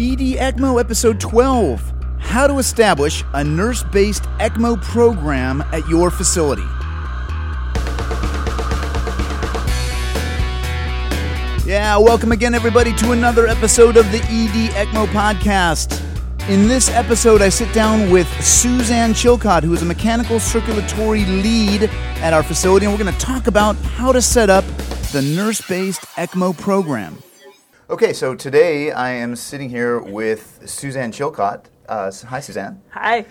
ED ECMO Episode 12, How to Establish a Nurse-Based ECMO Program at Your Facility. Yeah, welcome again, everybody, to another episode of the ED ECMO podcast. In this episode, I sit down with Suzanne Chilcott, who is a mechanical circulatory lead at our facility, and we're going to talk about how to set up the nurse-based ECMO program. Okay, so today I am sitting here with Suzanne Chilcott. Hi, Suzanne. Hi.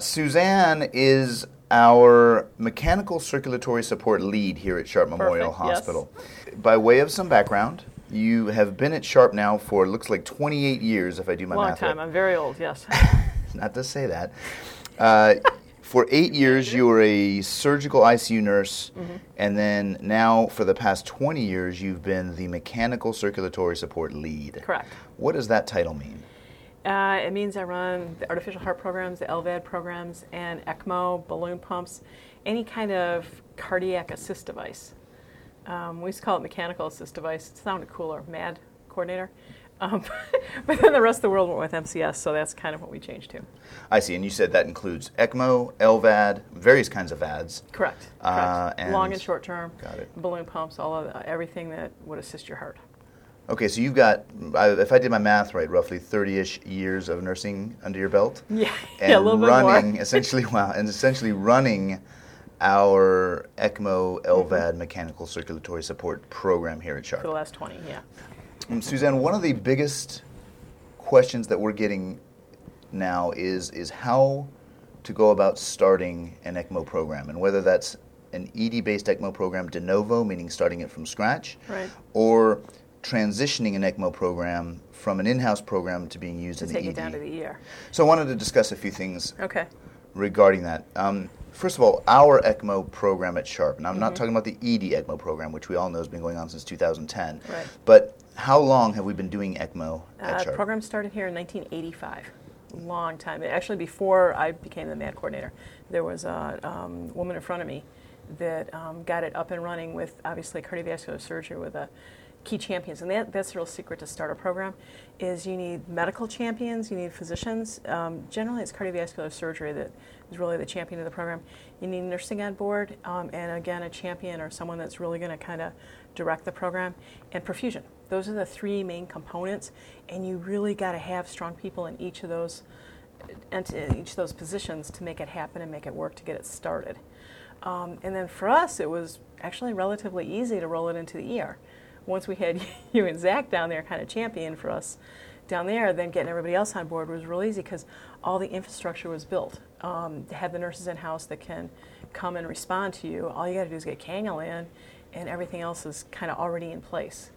Suzanne is our mechanical circulatory support lead here at Sharp Memorial Hospital. Yes. By way of some background, you have been at Sharp now for, looks like 28 years, if I do my math right. Long time. I'm very old, yes. Not to say that. For 8 years, you were a surgical ICU nurse, and then now for the past 20 years, you've been the mechanical circulatory support lead. Correct. What does that title mean? It means I run the artificial heart programs, the LVAD programs, and ECMO, balloon pumps, any kind of cardiac assist device. We used to call it mechanical assist device. It sounded cooler, MAD coordinator. But then the rest of the world went with MCS, so that's kind of what we changed to. I see, and you said that includes ECMO, LVAD, various kinds of VADs. Correct. And long and short term. Got it. Balloon pumps, all of everything that would assist your heart. Okay, so you've got, if I did my math right, roughly 30-ish years of nursing under your belt. Yeah, and yeah, a little bit more. essentially running our ECMO LVAD mechanical circulatory support program here at Sharp. For the last 20, yeah. Suzanne, one of the biggest questions that we're getting now is how to go about starting an ECMO program, and whether that's an ED-based ECMO program de novo, meaning starting it from scratch, right, or transitioning an ECMO program from an in-house program to being used in the ED. To take it down to the ER. So I wanted to discuss a few things regarding that. First of all, our ECMO program at Sharp, and I'm not talking about the ED ECMO program, which we all know has been going on since 2010, right, but how long have we been doing ECMO at Sharp? The program started here in 1985, long time. Actually, before I became the MAD coordinator, there was a woman in front of me that got it up and running with, obviously, cardiovascular surgery with a key champions, and that's the real secret to start a program, is you need medical champions, you need physicians. Generally, it's cardiovascular surgery that is really the champion of the program. You need nursing on board, and again, a champion or someone that's really going to kind of direct the program, and perfusion. Those are the three main components, and you really got to have strong people in each of those, and in each of those positions to make it happen and make it work to get it started. And then for us, it was actually relatively easy to roll it into the ER. Once we had you and Zach down there kind of champion for us down there, then getting everybody else on board was real easy because all the infrastructure was built. To have the nurses in-house that can come and respond to you, all you got to do is get cannula in, and everything else is kind of already in place.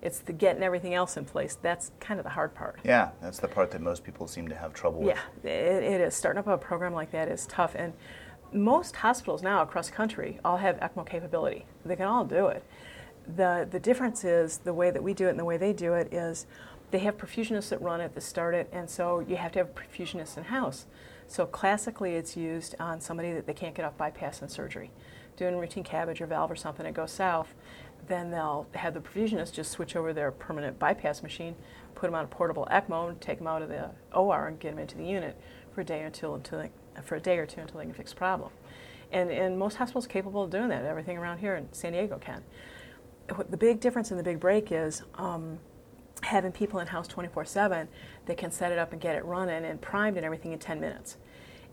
It's the getting everything else in place. That's kind of the hard part. Yeah, that's the part that most people seem to have trouble with. Yeah, it is. Starting up a program like that is tough. And most hospitals now across the country all have ECMO capability. They can all do it. The difference is the way that we do it and the way they do it is they have perfusionists that run it, that start it, and so you have to have perfusionists in-house. So classically it's used on somebody that they can't get off bypass and surgery. Doing routine CABG or valve or something that goes south, then they'll have the perfusionist just switch over their permanent bypass machine, put them on a portable ECMO, and take them out of the OR and get them into the unit for a day or two until they can fix the problem. And most hospitals are capable of doing that. Everything around here in San Diego can. The big difference and the big break is having people in-house 24/7 that can set it up and get it running and primed and everything in 10 minutes.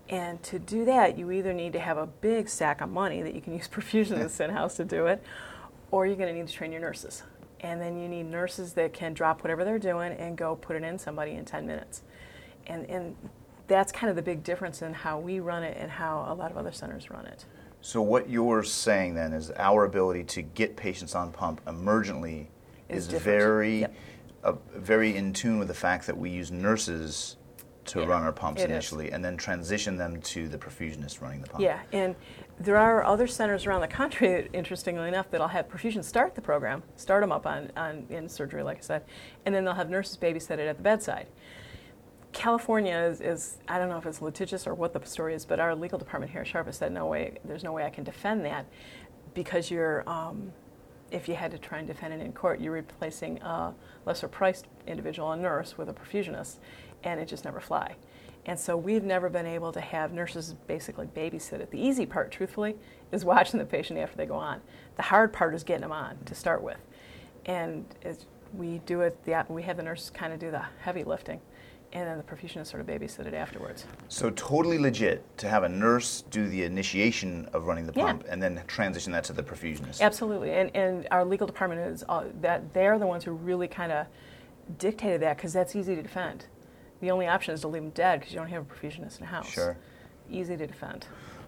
And to do that, you either need to have a big stack of money that you can use perfusionists in-house to do it, or you're going to need to train your nurses. And then you need nurses that can drop whatever they're doing and go put it in somebody in 10 minutes. And that's kind of the big difference in how we run it and how a lot of other centers run it. So what you're saying then is our ability to get patients on pump emergently is very in tune with the fact that we use nurses to run our pumps initially and then transition them to the perfusionist running the pump. Yeah, and there are other centers around the country, that, interestingly enough, that'll have perfusion start the program, start them up on in surgery, like I said, and then they'll have nurses babysit it at the bedside. California is, I don't know if it's litigious or what the story is, but our legal department here at Sharp has said, no way, there's no way I can defend that because you're if you had to try and defend it in court, you're replacing a lesser-priced individual, a nurse, with a perfusionist, and it just never fly. And so we've never been able to have nurses basically babysit it. The easy part, truthfully, is watching the patient after they go on. The hard part is getting them on to start with. And we do it, we have the nurse kind of do the heavy lifting, and then the perfusionist sort of babysit it afterwards. So totally legit to have a nurse do the initiation of running the pump and then transition that to the perfusionist. Absolutely. And our legal department is that they're the ones who really kind of dictated that, because that's easy to defend. The only option is to leave them dead because you don't have a perfusionist in the house. Sure. Easy to defend.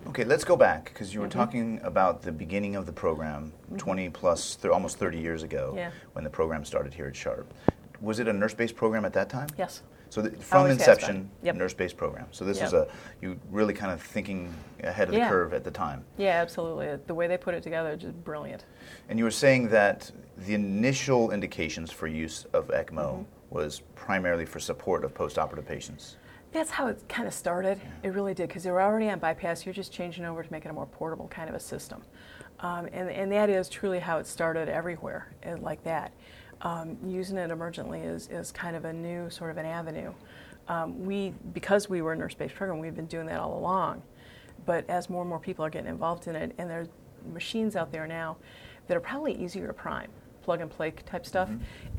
Okay, let's go back, because you were talking about the beginning of the program, 20 plus, almost 30 years ago, when the program started here at Sharp. Was it a nurse-based program at that time? Yes. So from inception, nurse-based program. So this is you really kind of thinking ahead of the curve at the time. Yeah, absolutely. The way they put it together, just brilliant. And you were saying that the initial indications for use of ECMO was primarily for support of postoperative patients. That's how it kind of started. Yeah. It really did, because they were already on bypass. You're just changing over to make it a more portable kind of a system. And that is truly how it started everywhere, like that. Using it emergently is kind of a new sort of an avenue. Because we were a nurse-based program, we've been doing that all along. But as more and more people are getting involved in it, and there's machines out there now that are probably easier to prime, plug-and-play type stuff.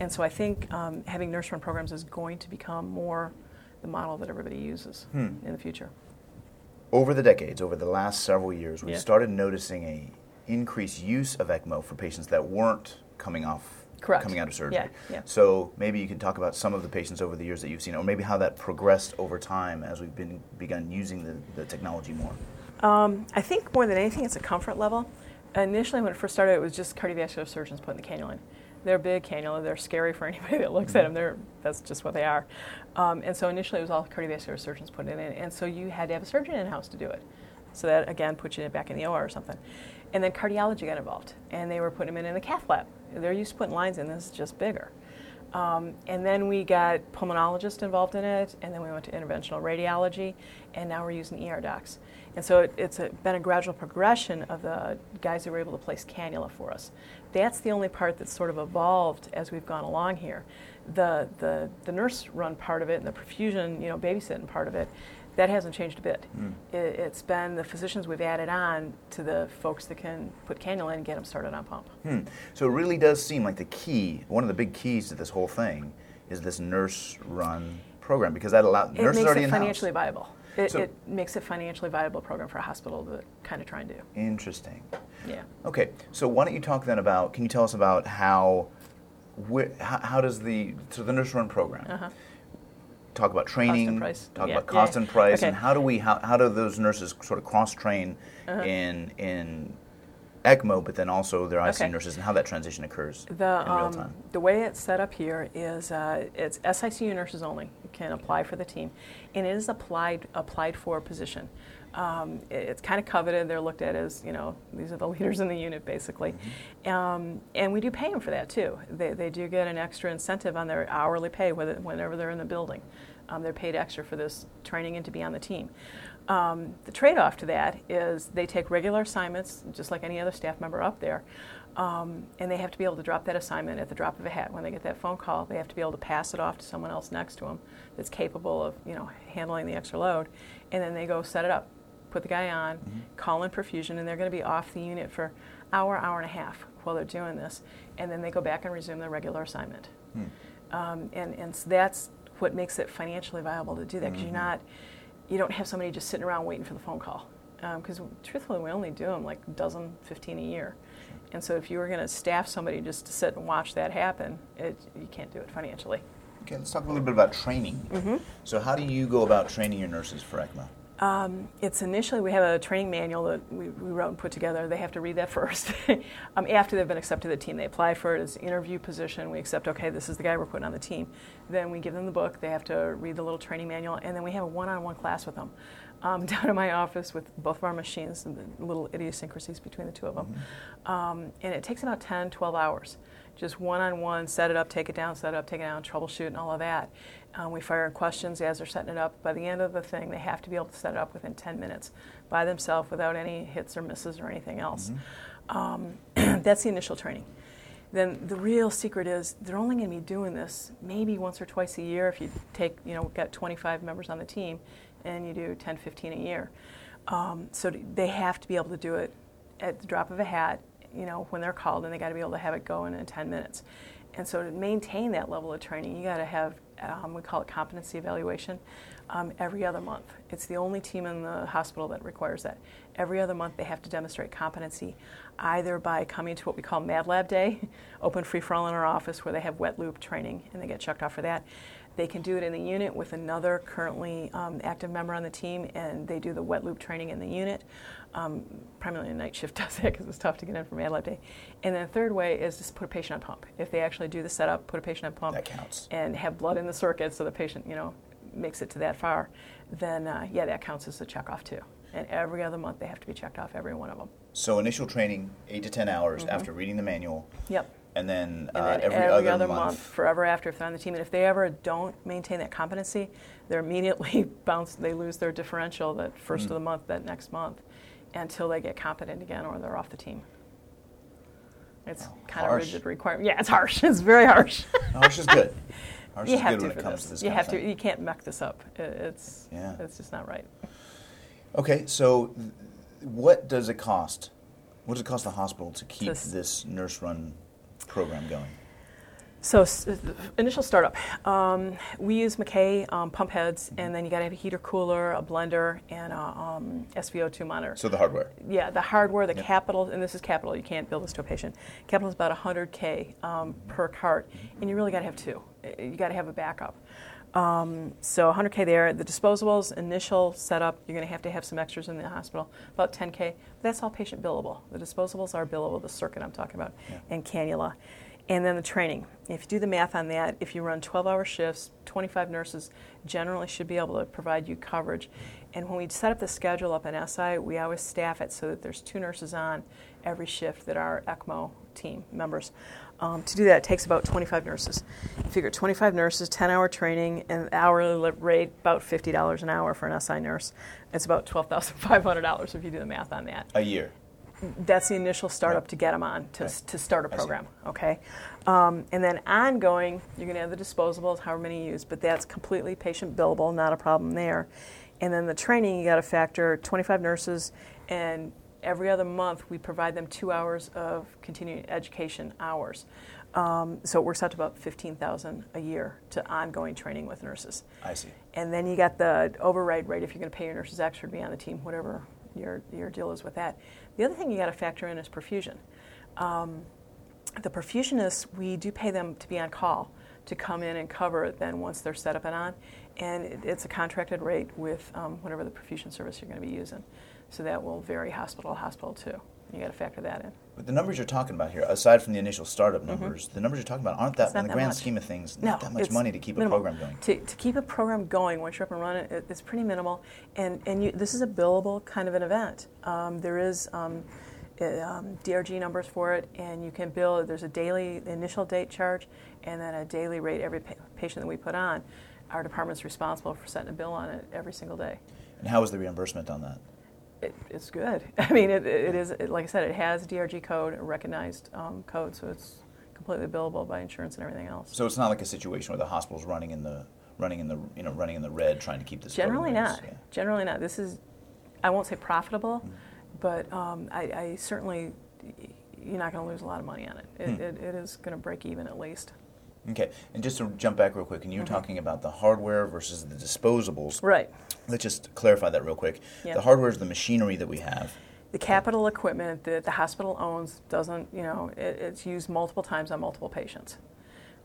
And so I think having nurse-run programs is going to become more the model that everybody uses in the future. Over the decades, over the last several years, we started noticing an increased use of ECMO for patients that weren't coming out of surgery. Yeah. So maybe you can talk about some of the patients over the years that you've seen, or maybe how that progressed over time as we've begun using the technology more. I think more than anything, it's a comfort level. Initially, when it first started, it was just cardiovascular surgeons putting the cannula in. They're big cannula. They're scary for anybody that looks at them. That's just what they are. And so initially, it was all cardiovascular surgeons putting it in. And so you had to have a surgeon in-house to do it. So that, again, put you back in the OR or something. And then cardiology got involved, and they were putting them in the cath lab. They're used to putting lines in. This is just bigger. And then we got pulmonologists involved in it, and then we went to interventional radiology, and now we're using ER docs. And so it's been a gradual progression of the guys who were able to place cannula for us. That's the only part that's sort of evolved as we've gone along here. The nurse-run part of it and the perfusion, babysitting part of it, that hasn't changed a bit. It's been the physicians we've added on to the folks that can put cannula in and get them started on pump. So it really does seem like the key, one of the big keys to this whole thing, is this nurse-run program, because that allows nurses already in-house. It makes it financially viable. It makes it financially viable program for a hospital to kind of try and do. Interesting. Yeah. Okay. So why don't you talk then about? Can you tell us about how does the nurse-run program? Talk about training, about cost and price, and how do those nurses sort of cross-train in ECMO, but then also their ICU nurses, and how that transition occurs in real time? The way it's set up here is it's SICU nurses only. You can apply for the team, and it is applied for position. It's kind of coveted. They're looked at as, these are the leaders in the unit, basically. And we do pay them for that, too. They do get an extra incentive on their hourly pay whenever they're in the building. They're paid extra for this training and to be on the team. The trade-off to that is they take regular assignments, just like any other staff member up there, and they have to be able to drop that assignment at the drop of a hat. When they get that phone call, they have to be able to pass it off to someone else next to them that's capable of, handling the extra load, and then they go set it up. Put the guy on, call in perfusion, and they're going to be off the unit for hour and a half while they're doing this, and then they go back and resume their regular assignment. And so that's what makes it financially viable to do that, because you don't have somebody just sitting around waiting for the phone call, because truthfully we only do them like a dozen, 15 a year. And so if you were going to staff somebody just to sit and watch that happen, you can't do it financially. Okay, let's talk a little bit about training. So how do you go about training your nurses for ECMO? It's initially, we have a training manual that we wrote and put together. They have to read that first. After they've been accepted to the team, they apply for it as an interview position. We accept, okay, this is the guy we're putting on the team. Then we give them the book. They have to read the little training manual, and then we have a one-on-one class with them. Down in my office with both of our machines and the little idiosyncrasies between the two of them. And it takes about 10, 12 hours. Just one-on-one, set it up, take it down, set it up, take it down, troubleshoot and all of that. We fire in questions as they're setting it up. By the end of the thing, they have to be able to set it up within 10 minutes by themselves without any hits or misses or anything else. That's the initial training. then the real secret is they're only going to be doing this maybe once or twice a year if you take, you know, we've got 25 members on the team and you do 10, 15 a year. So they have to be able to do it at the drop of a hat, you know, when they're called, and they got to be able to have it going in 10 minutes. And so to maintain that level of training, you got to have, we call it competency evaluation, every other month. It's the only team in the hospital that requires that. Every other month they have to demonstrate competency, either by coming to what we call Mad Lab Day, open free-for-all in our office, where they have wet loop training, and they get checked off for that. They can do it in the unit with another currently active member on the team, and they do the wet loop training in the unit. Primarily a night shift does that because it's tough to get in for Mad Lab Day. And then the third way is just put a patient on pump. If they actually do the setup, put a patient on pump. That counts. And have blood in the circuit so the patient, you know, makes it to that far, then yeah, that counts as a checkoff too. And every other month they have to be checked off, every one of them. So initial training, 8 to 10 hours after reading the manual. Yep. And then every other month, forever after, if they're on the team. And if they ever don't maintain that competency, they're immediately bounced. They lose their differential that first of the month, that next month, until they get competent again or they're off the team. It's kind of rigid requirement. Yeah, it's harsh. It's very harsh. Harsh is good. Harsh is good when it comes to this kind of thing. You can't muck this up. It's just not right. Okay, so what does it cost? What does it cost the hospital to keep this nurse-run program going? So initial startup, we use Maquet pump heads, and then you got to have a heater, cooler, a blender, and a SvO2 monitor. So the hardware. Yeah, the hardware, the capital, and this is capital. You can't build this to a patient. Capital is about $100K per cart, and you really got to have two. You got to have a backup. So $100K there. The disposables, initial setup, you're going to have some extras in the hospital, about $10K. That's all patient billable. The disposables are billable, the circuit I'm talking about, and cannula. And then the training. If you do the math on that, if you run 12-hour shifts, 25 nurses generally should be able to provide you coverage. And when we set up the schedule up in SI, we always staff it so that there's two nurses on every shift that are ECMO team members. To do that, it takes about 25 nurses. Figure 25 nurses, 10-hour training, and hourly rate about $50 an hour for an SI nurse. It's about $12,500 if you do the math on that. A year. That's the initial startup to get them on, to start a program, okay? And then ongoing, you're going to have the disposables, however many you use, but that's completely patient billable, not a problem there. And then the training, you got to factor 25 nurses, and every other month we provide them 2 hours of continuing education hours. So it works out to about $15,000 a year to ongoing training with nurses. I see. And then you got the override rate if you're going to pay your nurses extra to be on the team, whatever your deal is with that. The other thing you got to factor in is perfusion. The perfusionists, we do pay them to be on call, to come in and cover it then once they're set up and on. And it's a contracted rate with whatever the perfusion service you're going to be using. So that will vary hospital to hospital too. You got to factor that in. But the numbers you're talking about here, aside from the initial startup numbers, the numbers you're talking about aren't that, in the grand scheme of things, not that much money to keep a program going. To keep a program going once you're up and running, it's pretty minimal. And this is a billable kind of an event. There is DRG numbers for it, and you can bill. There's a daily initial date charge, and then a daily rate. Every patient that we put on, our department's responsible for setting a bill on it every single day. And how is the reimbursement on that? It's good. I mean, it is, like I said, it has DRG code, a recognized code, so it's completely billable by insurance and everything else. So it's not like a situation where the hospital's running in the red, trying to keep this. Generally not. Yeah. Generally not. This is, I won't say profitable, but I certainly, you're not going to lose a lot of money on it. It is going to break even at least. Okay, and just to jump back real quick, and you were talking about the hardware versus the disposables. Right. Let's just clarify that real quick. Yep. The hardware is the machinery that we have. The capital equipment that the hospital owns doesn't, you know, it's used multiple times on multiple patients.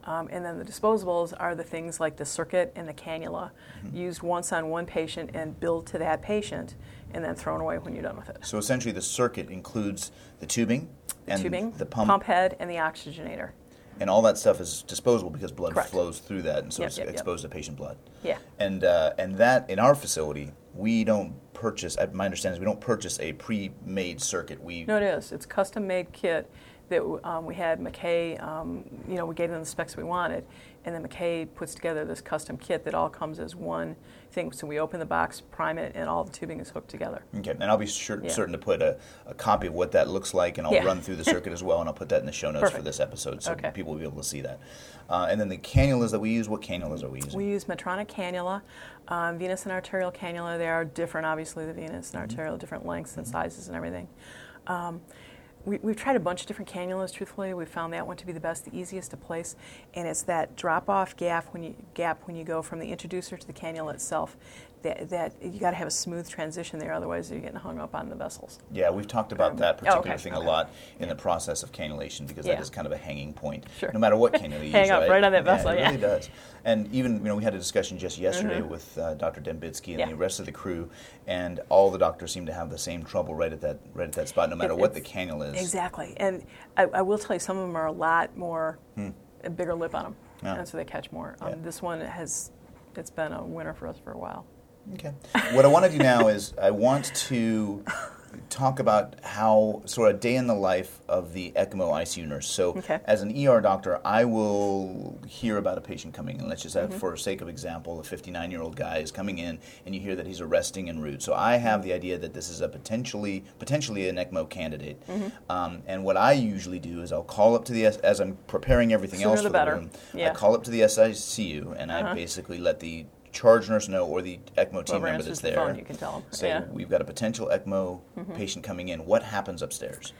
And then the disposables are the things like the circuit and the cannula, used once on one patient and billed to that patient, and then thrown away when you're done with it. So essentially the circuit includes the tubing, the pump head, and the oxygenator. And all that stuff is disposable because blood flows through that, and so it's exposed to patient blood. Yeah. And that, in our facility, we don't purchase, my understanding is we don't purchase a pre-made circuit. No, it is. It's a custom-made kit that we had Maquet, we gave them the specs we wanted, and then Maquet puts together this custom kit that all comes as one thing. So we open the box, prime it, and all the tubing is hooked together. Okay, and I'll be certain to put a copy of what that looks like, and I'll run through the circuit as well, and I'll put that in the show notes for this episode so people will be able to see that. And then the cannulas that we use, what cannulas are we using? We use Medtronic cannula, venous and arterial cannula. They are different, obviously, the venous and arterial, different lengths and sizes and everything. We've tried a bunch of different cannulas, truthfully. We found that one to be the best, the easiest to place, and it's that drop-off gap when you go from the introducer to the cannula itself. That you got to have a smooth transition there, otherwise you're getting hung up on the vessels. Yeah, we've talked about that particular thing a lot in the process of cannulation because that is kind of a hanging point. Sure. No matter what cannula you use, right on that vessel. Yeah, it really does. And even we had a discussion just yesterday with Dr. Dembitsky and the rest of the crew, and all the doctors seem to have the same trouble right at that spot, no matter what the cannula is. Exactly, and I will tell you, some of them are a lot more a bigger lip on them, and so they catch more. This one it's been a winner for us for a while. Okay. What I want to do now is I want to talk about how sort of day in the life of the ECMO ICU nurse. So as an ER doctor, I will hear about a patient coming in. Let's just have, for sake of example, a 59-year-old guy is coming in, and you hear that he's arresting en route. So I have the idea that this is a potentially an ECMO candidate. And what I usually do is I'll call up to the, as I'm preparing everything else for the room, I call up to the SICU, and I basically let the charge nurse know, or the ECMO team member that's there. You can tell them. Say, we've got a potential ECMO patient coming in. What happens upstairs?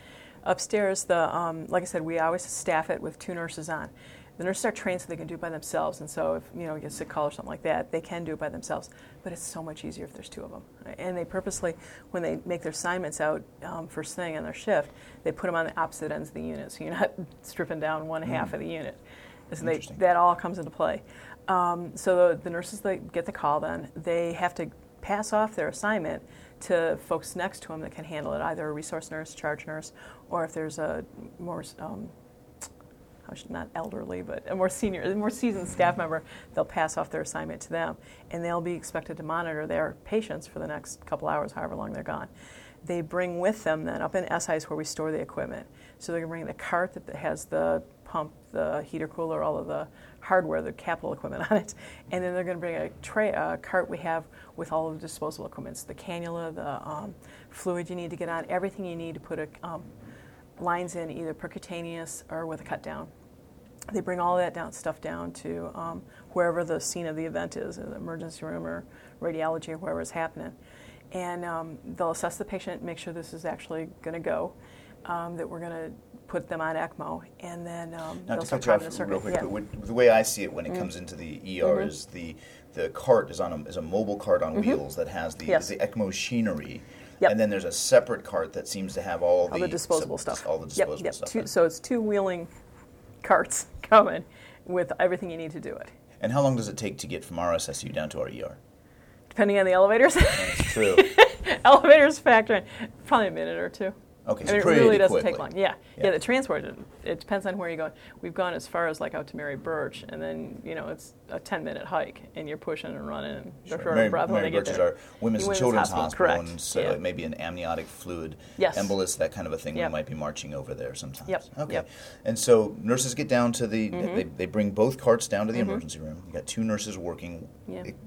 Upstairs, the like I said, we always staff it with two nurses on. The nurses are trained so they can do it by themselves, and so if you get a sick call or something like that, they can do it by themselves. But it's so much easier if there's two of them. And they purposely, when they make their assignments out first thing on their shift, they put them on the opposite ends of the unit, so you're not stripping down one half of the unit. So that all comes into play. So the nurses that get the call then, they have to pass off their assignment to folks next to them that can handle it, either a resource nurse, charge nurse, or if there's a more, not elderly, but a more senior, more seasoned staff member, they'll pass off their assignment to them. And they'll be expected to monitor their patients for the next couple hours, however long they're gone. They bring with them then, up in SIs where we store the equipment, so they can bring the cart that has the pump, the heater, cooler, all of the hardware, the capital equipment on it, and then they're going to bring a tray, a cart we have with all of the disposable equipment, the cannula, the fluid you need to get on, everything you need to put lines in, either percutaneous or with a cut down. They bring all that stuff down to wherever the scene of the event is, the emergency room or radiology or wherever is happening, and they'll assess the patient, make sure this is actually going to go, that we're going to put them on ECMO, and then not to cut you off real quick, but the way I see it when it comes into the ER is the cart is a mobile cart on wheels that has the ECMO machinery, and then there's a separate cart that seems to have all the disposable stuff. All the disposable stuff. So it's two wheeling carts coming with everything you need to do it. And how long does it take to get from our SSU down to our ER? Depending on the elevators. That's true. Elevators factor in probably a minute or two. Okay, so it really doesn't take long. Yeah. The transport, it depends on where you're going. We've gone as far as out to Mary Birch, and then it's a 10-minute hike, and you're pushing and running and short of breath when they get there. Mary Birch is our Women's and Children's Hospital, and so it may be an amniotic fluid embolus, that kind of a thing. We might be marching over there sometimes. And so nurses get down to the they bring both carts down to the emergency room. You got two nurses working.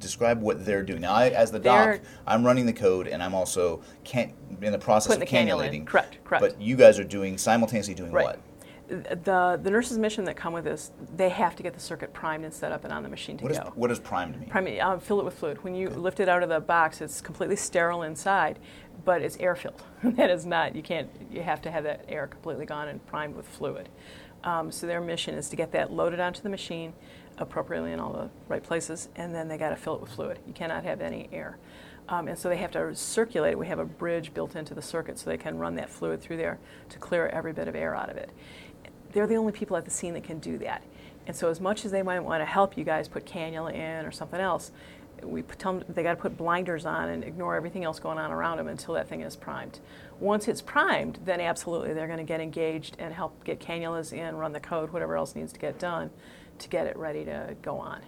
Describe what they're doing. Now, as the doc, I'm running the code, and I'm also in the process of cannulating. Correct. But you guys are simultaneously doing what? The nurses' mission that come with this, they have to get the circuit primed and set up and on the machine to go. What does primed mean? Primed, fill it with fluid. When you lift it out of the box, it's completely sterile inside, but it's air-filled. That is not, you have to have that air completely gone and primed with fluid. So their mission is to get that loaded onto the machine appropriately in all the right places, and then they got to fill it with fluid. You cannot have any air. And so they have to circulate it. We have a bridge built into the circuit so they can run that fluid through there to clear every bit of air out of it. They're the only people at the scene that can do that. And so as much as they might want to help you guys put cannula in or something else, we tell them they got to put blinders on and ignore everything else going on around them until that thing is primed. Once it's primed, then absolutely they're going to get engaged and help get cannulas in, run the code, whatever else needs to get done to get it ready to go on.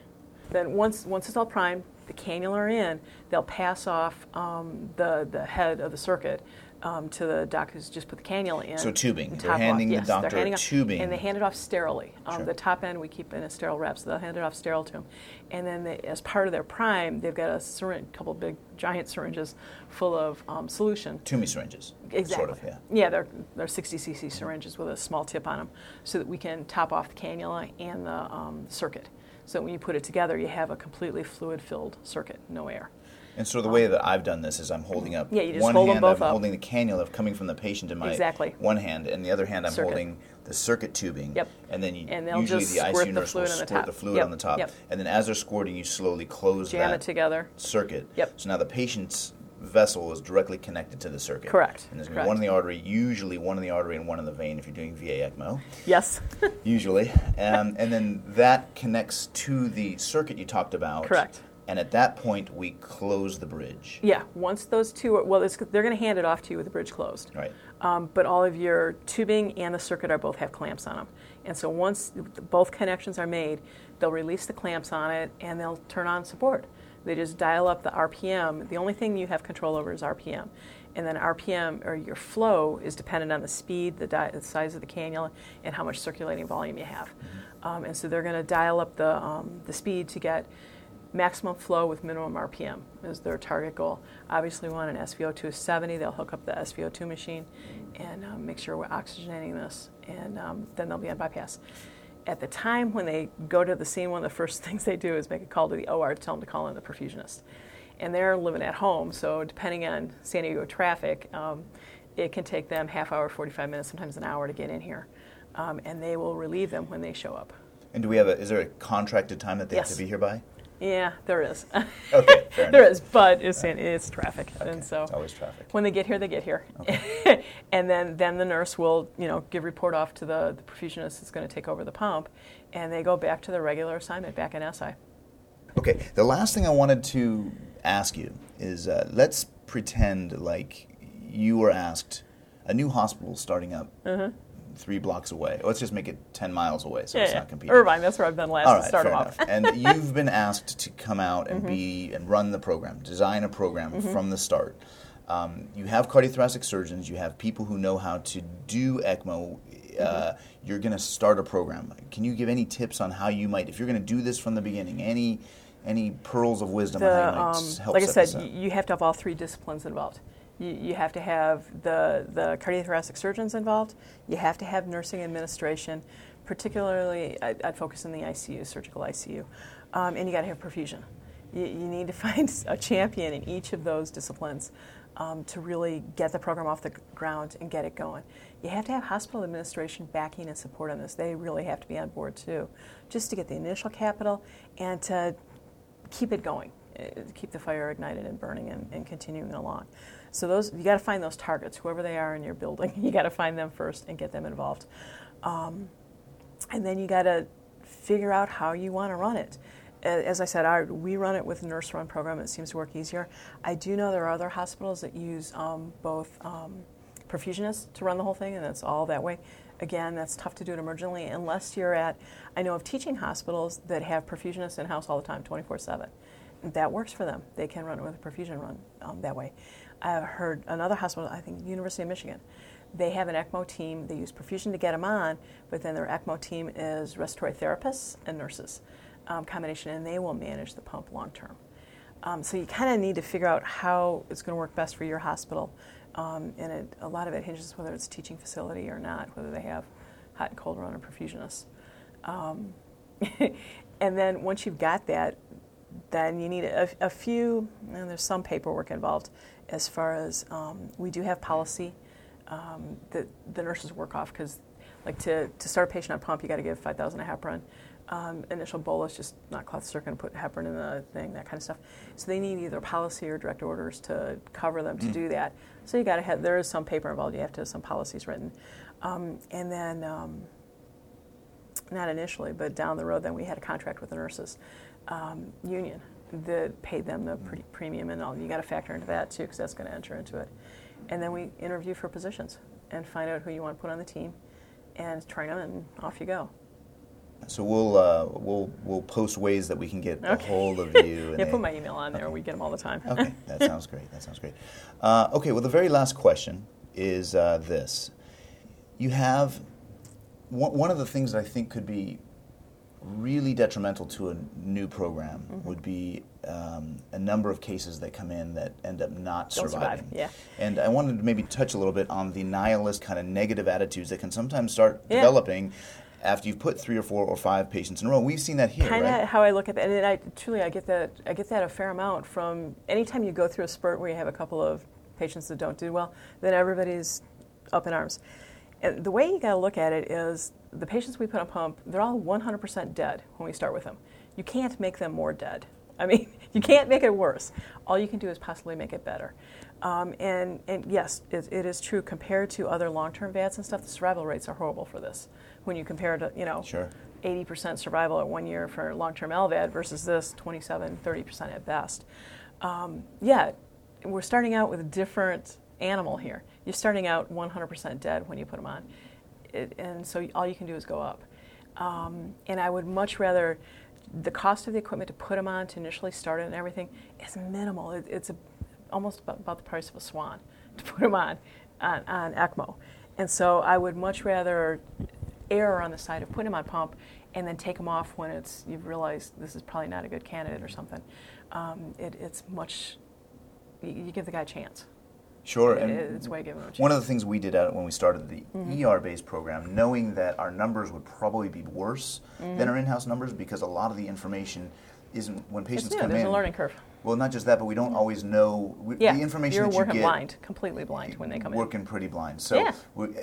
Then once it's all primed, the cannula in, they'll pass off the head of the circuit to the doc who's just put the cannula in. So tubing. They're handing the doctor tubing. And they hand it off sterilely. The top end we keep in a sterile wrap, so they'll hand it off sterile to them. And then they, as part of their prime, they've got a syringe, a couple big, giant syringes full of solution. Toomey syringes. Exactly. Sort of, yeah. Yeah, they're 60cc syringes with a small tip on them so that we can top off the cannula and the circuit. So when you put it together, you have a completely fluid-filled circuit, no air. And so the way that I've done this is I'm holding up holding the cannula coming from the patient in my one hand, and the other hand I'm holding the circuit tubing. Yep. And then usually the ICU nurse will squirt the fluid on the top. Yep. And then as they're squirting, you slowly close that circuit. Yep. So now the patient's vessel is directly connected to the circuit. Correct. And there's going to be one in the artery, usually one in the artery and one in the vein if you're doing VA ECMO. Yes. Usually. And then that connects to the circuit you talked about. Correct. And at that point, we close the bridge. Yeah. Once those two are, they're going to hand it off to you with the bridge closed. Right. But all of your tubing and the circuit are both have clamps on them. And so once both connections are made, they'll release the clamps on it and they'll turn on support. They just dial up the RPM. The only thing you have control over is RPM. And then RPM, or your flow, is dependent on the speed, the size of the cannula, and how much circulating volume you have. Mm-hmm. And so they're going to dial up the speed to get maximum flow with minimum RPM is their target goal. Obviously, we want an SvO2 of 70. They'll hook up the SvO2 machine and make sure we're oxygenating this, and then they'll be on bypass. At the time when they go to the scene, one of the first things they do is make a call to the OR to tell them to call in the perfusionist. And they're living at home, so depending on San Diego traffic, it can take them half hour, 45 minutes, sometimes an hour to get in here. And they will relieve them when they show up. And do we have is there a contracted time that they have to be here by? Yeah, there is. Okay, fair There enough. Is, but it's traffic. Okay, and so it's always traffic. When they get here, they get here. Okay. And then the nurse will, give report off to the perfusionist that's going to take over the pump, and they go back to their regular assignment back in SI. Okay, the last thing I wanted to ask you is let's pretend like you were asked a new hospital starting up. Mm-hmm. 3 blocks away. Let's just make it 10 miles away so it's not competing. Irvine, that's where I've been last. All right, start fair enough. And you've been asked to come out and run the program, design a program from the start. You have cardiothoracic surgeons, you have people who know how to do ECMO. You're going to start a program. Can you give any tips on how you might, if you're going to do this from the beginning, any pearls of wisdom on how you might help? Like I said, you have to have all 3 disciplines involved. You have to have the cardiothoracic surgeons involved. You have to have nursing administration, particularly I'd focus in the ICU, surgical ICU, and you got to have perfusion. You need to find a champion in each of those disciplines to really get the program off the ground and get it going. You have to have hospital administration backing and support on this. They really have to be on board too, just to get the initial capital and to keep it going, keep the fire ignited and burning and continuing along. So those, you got to find those targets, whoever they are in your building. You got to find them first and get them involved, and then you got to figure out how you want to run it. As I said, we run it with a nurse-run program. It seems to work easier. I do know there are other hospitals that use both perfusionists to run the whole thing, and that's all that way. Again, that's tough to do it emergently unless you're at. I know of teaching hospitals that have perfusionists in house all the time, 24/7. That works for them. They can run it with a perfusion run that way. I've heard another hospital, I think University of Michigan, they have an ECMO team. They use perfusion to get them on, but then their ECMO team is respiratory therapists and nurses combination, and they will manage the pump long term. So you kind of need to figure out how it's going to work best for your hospital, and a lot of it hinges whether it's a teaching facility or not, whether they have hot and cold run or perfusionists. And then once you've got that, then you need a few, and there's some paperwork involved as far as we do have policy that the nurses work off because, like, to start a patient on pump, you got to give 5,000 a heparin. Initial bolus, just not clot circuit and put heparin in the thing, that kind of stuff. So they need either policy or direct orders to cover them to do that. So you got to have, there is some paper involved. You have to have some policies written. And then, not initially, but down the road, then we had a contract with the nurses. Union that paid them the premium and all. You got to factor into that too because that's going to enter into it. And then we interview for positions and find out who you want to put on the team and train them, and off you go. So we'll post ways that we can get a hold of you. Yeah, put my email on there. Okay. We get them all the time. Okay, that sounds great. Okay, well, the very last question is this. You have one of the things that I think could be really detrimental to a new program mm-hmm. would be a number of cases that come in that end up not surviving. Yeah. And I wanted to maybe touch a little bit on the nihilist kind of negative attitudes that can sometimes start developing after you've put 3 or 4 or 5 patients in a row. We've seen that here, kinda right? Kind of how I look at that, and I get that a fair amount from anytime you go through a spurt where you have a couple of patients that don't do well, then everybody's up in arms. And the way you got to look at it is the patients we put on pump, they're all 100% dead when we start with them. You can't make them more dead. I mean, you can't make it worse. All you can do is possibly make it better. And yes, it is true compared to other long-term VADs and stuff, the survival rates are horrible for this. When you compare to, 80% survival at 1 year for long-term LVAD versus this 27, 30% at best. We're starting out with a different animal here. You're starting out 100% dead when you put them on. And so all you can do is go up. And I would much rather, the cost of the equipment to put them on, to initially start it and everything, is minimal. It's almost about the price of a swan to put them on ECMO. And so I would much rather err on the side of putting them on pump and then take them off when you've realized this is probably not a good candidate or something. You give the guy a chance. Sure. It's way given a chance. One of the things we did when we started the mm-hmm. ER-based program, knowing that our numbers would probably be worse mm-hmm. than our in-house numbers, because a lot of the information isn't, when patients come in. There's a learning curve. Well, not just that, but we don't always know the information that you get. You're working blind, completely blind when they come in. Working pretty blind. So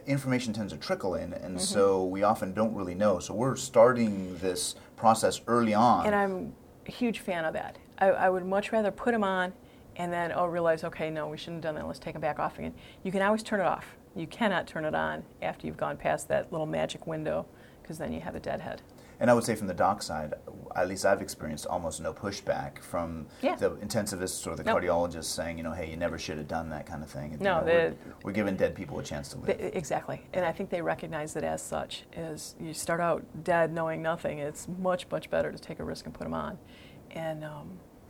information tends to trickle in, and mm-hmm. so we often don't really know. So we're starting this process early on. And I'm a huge fan of that. I would much rather put them on and then, realize, okay, no, we shouldn't have done that. Let's take them back off again. You can always turn it off. You cannot turn it on after you've gone past that little magic window, because then you have a deadhead. And I would say from the doc side, at least I've experienced almost no pushback from the intensivists or the cardiologists saying, hey, you never should have done that kind of thing. And, we're giving dead people a chance to live. Exactly. And I think they recognize that as such. As you start out dead knowing nothing, it's much, much better to take a risk and put them on. And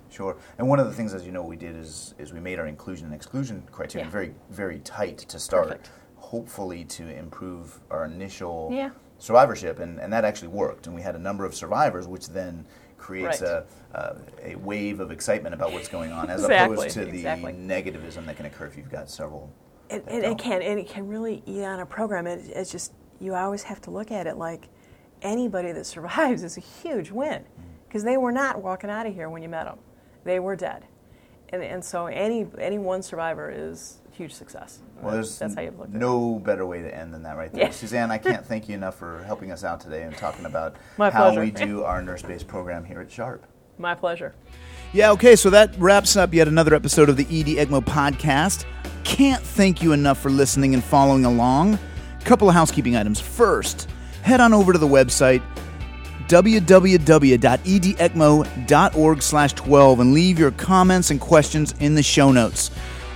Sure. And one of the things, as you know, we did is we made our inclusion and exclusion criteria very, very tight to start, hopefully to improve our initial survivorship, and that actually worked. And we had a number of survivors, which then creates a wave of excitement about what's going on, as opposed to the negativism that can occur if you've got several. It can really eat on a program. It's just, you always have to look at it like anybody that survives is a huge win, because they were not walking out of here when you met them. They were dead. And so any one survivor is huge success. Well, that's how you look at it. No better way to end than that right there. Yeah. Suzanne, I can't thank you enough for helping us out today and talking about how we do our nurse-based program here at Sharp. My pleasure. Yeah, okay, so that wraps up yet another episode of the ED ECMO podcast. Can't thank you enough for listening and following along. A couple of housekeeping items. First, head on over to the website, www.edecmo.org/12, and leave your comments and questions in the show notes.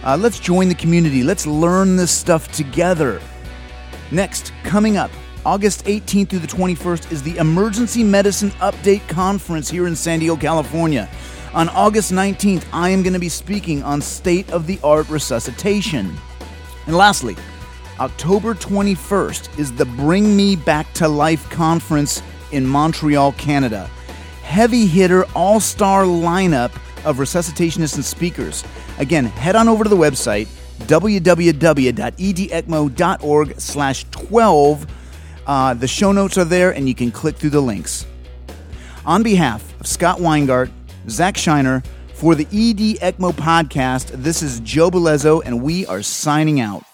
Let's join the community. Let's learn this stuff together. Next, coming up, August 18th through the 21st is the Emergency Medicine Update Conference here in San Diego, California. On August 19th, I am going to be speaking on state-of-the-art resuscitation. And lastly, October 21st is the Bring Me Back to Life Conference in Montreal, Canada. Heavy hitter, all-star lineup of resuscitationists and speakers. Again, head on over to the website, www.edecmo.org/12. The show notes are there, and you can click through the links. On behalf of Scott Weingart, Zach Shiner, for the ED ECMO podcast, this is Joe Belezzo, and we are signing out.